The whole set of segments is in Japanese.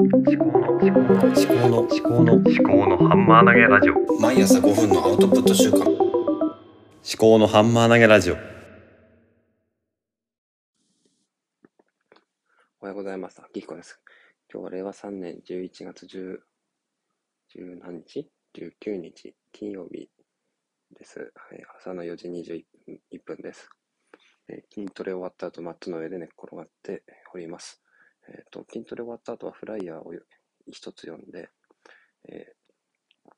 思考のハンマー投げラジオ、毎朝5分のアウトプット週間、思考のハンマー投げラジオ。おはようございます。秋彦です。今日は令和3年11月10何日19日金曜日です。朝の4時21分です。筋トレ終わった後、マットの上で寝っ転がっております。筋トレ終わった後はフライヤーを一つ読んで、あ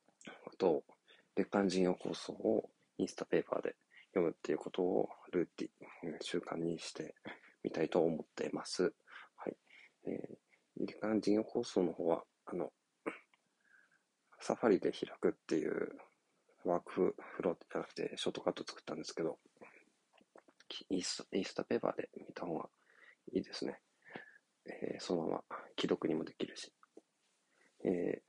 と月刊人用構想をインスタペーパーで読むっていうことをルーティン、習慣にしてみたいと思っています。はい。月刊人用構想の方はサファリで開くっていうワークフローじゃなくてショートカット作ったんですけど、インスタペーパーで見た方がいいですね。そのまま既読にもできるし、で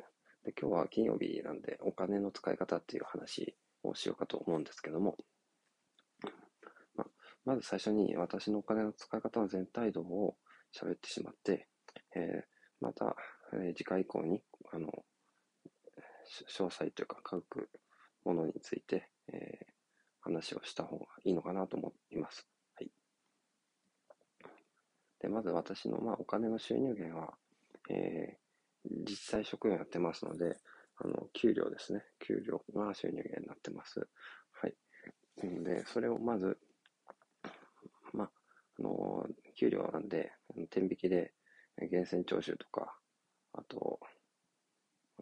今日は金曜日なんでお金の使い方っていう話をしようかと思うんですけども、まず最初に私のお金の使い方の全体像を喋ってしまって、また、次回以降に詳細というか書くものについて、話をした方がいいのかなと思います。でまず私の、お金の収入源は、実際職業やってますので、給料ですね。給料が収入源になってます。はい。で、それをまず、給料なんで、天引きで、源泉徴収とか、あと、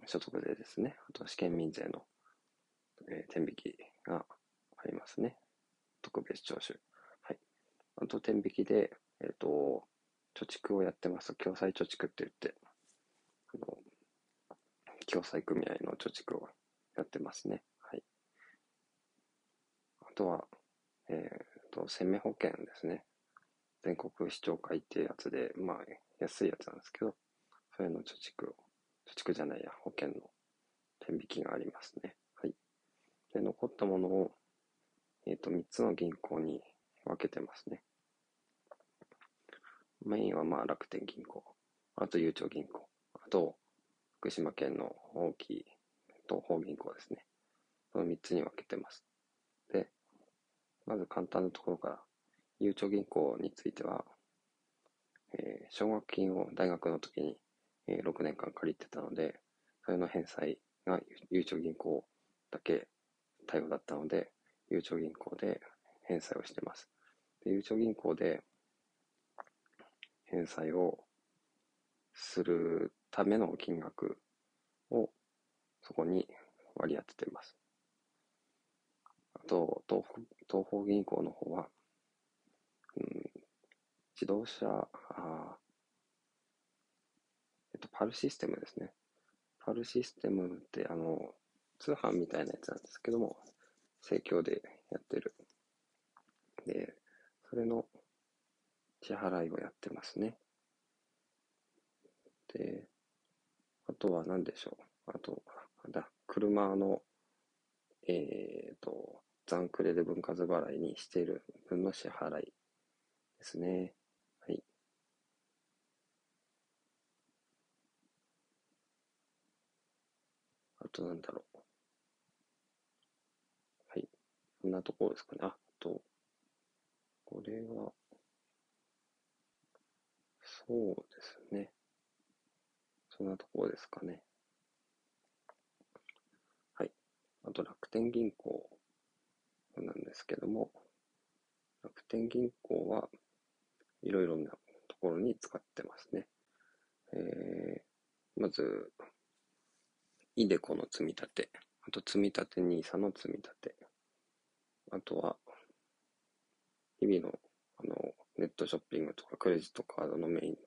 所得税ですね。あと、県民税の、天引きがありますね。特別徴収。はい。あと、天引きで、貯蓄をやってます。共済貯蓄って言って、共済組合の貯蓄をやってますね。はい。あとは、生命保険ですね。全国視聴会っていうやつで、安いやつなんですけど、それの保険の天引きがありますね。はい。で、残ったものを、3つの銀行に分けてますね。メインは楽天銀行、あとゆうちょ銀行、あと福島県の大きい東方銀行ですね。この3つに分けてます。で、まず簡単なところから、ゆうちょ銀行については、奨学金を大学の時に、6年間借りてたので、それの返済がゆうちょ銀行だけ対応だったので、ゆうちょ銀行で返済をしてます。で、ゆうちょ銀行で返済をするための金額をそこに割り当てています。あと、東方銀行の方は、パルシステムですね。パルシステムって、通販みたいなやつなんですけども、生協でやってる。で、それの、支払いをやってますね。で、あとは何でしょう。あと、車の、残クレで分割払いにしている分の支払いですね。はい。あと何だろう。はい。こんなところですかね。あと、これは、そうですね。そんなところですかね。はい。あと、楽天銀行なんですけども、楽天銀行はいろいろなところに使ってますね。まず、イデコの積み立て。あと、積み立て NISA の積み立て。あとは、日々の、ネットショッピングとかクレジットカードのメインの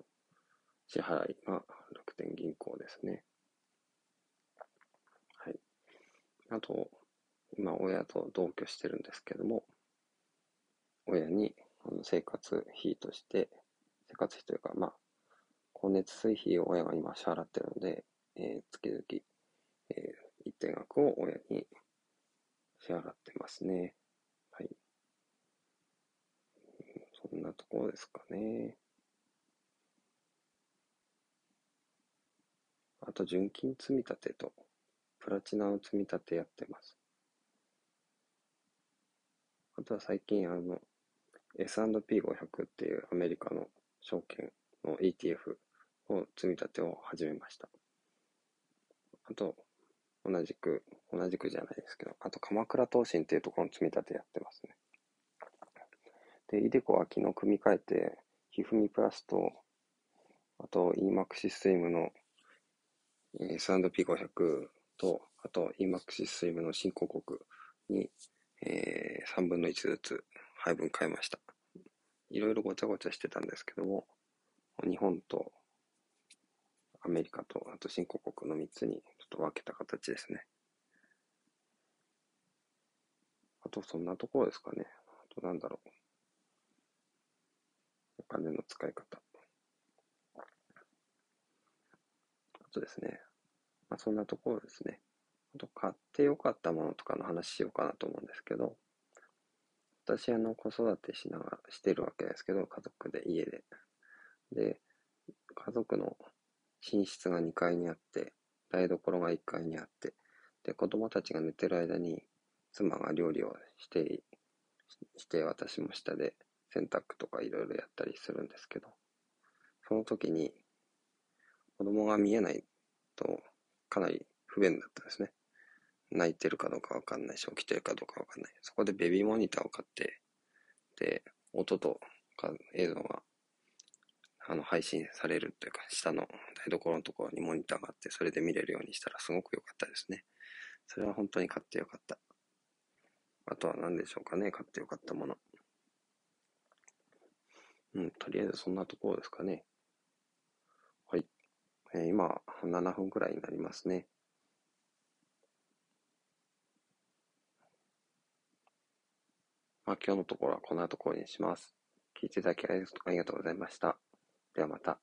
支払いが楽天銀行ですね。はい。あと、今親と同居してるんですけども、親に生活費として、生活費というか、光熱水費を親が今支払ってるので、月々、一定額を親に支払ってますね。はい。そんなところですかね。あと純金積み立てとプラチナの積み立てやってます。あとは最近S&P500 っていうアメリカの証券の ETF を積み立てを始めました。あと同じくじゃないですけど、あと鎌倉投信っていうところの積み立てやってますね。で、イデコは昨日組み替えて、ひふみプラスと、あと eMAXIS Slim の S&P500 と、あと eMAXIS Slim の新興国に、3分の1ずつ配分変えました。いろいろごちゃごちゃしてたんですけども、日本とアメリカと、あと新興国の3つにちょっと分けた形ですね。あとそんなところですかね。あとなんだろう。お金の使い方。あとですね。まあそんなところですね。あと買ってよかったものとかの話しようかなと思うんですけど、私子育てしてるわけですけど、家族で家で。で、家族の寝室が2階にあって、台所が1階にあって、で、子供たちが寝てる間に、妻が料理をして、私も下で洗濯とかいろいろやったりするんですけど、その時に、子供が見えないと、かなり不便だったんですね。泣いてるかどうかわかんないし、起きてるかどうかわかんない。そこでベビーモニターを買って、で、音とか映像が、配信されるというか、下の台所のところにモニターがあって、それで見れるようにしたらすごく良かったですね。それは本当に買って良かった。あとは何でしょうかね、買って良かったもの。とりあえずそんなところですかね。はい。今、7分くらいになりますね。まあ今日のところはこんなところにします。聞いていただきありがとうございました。ではまた。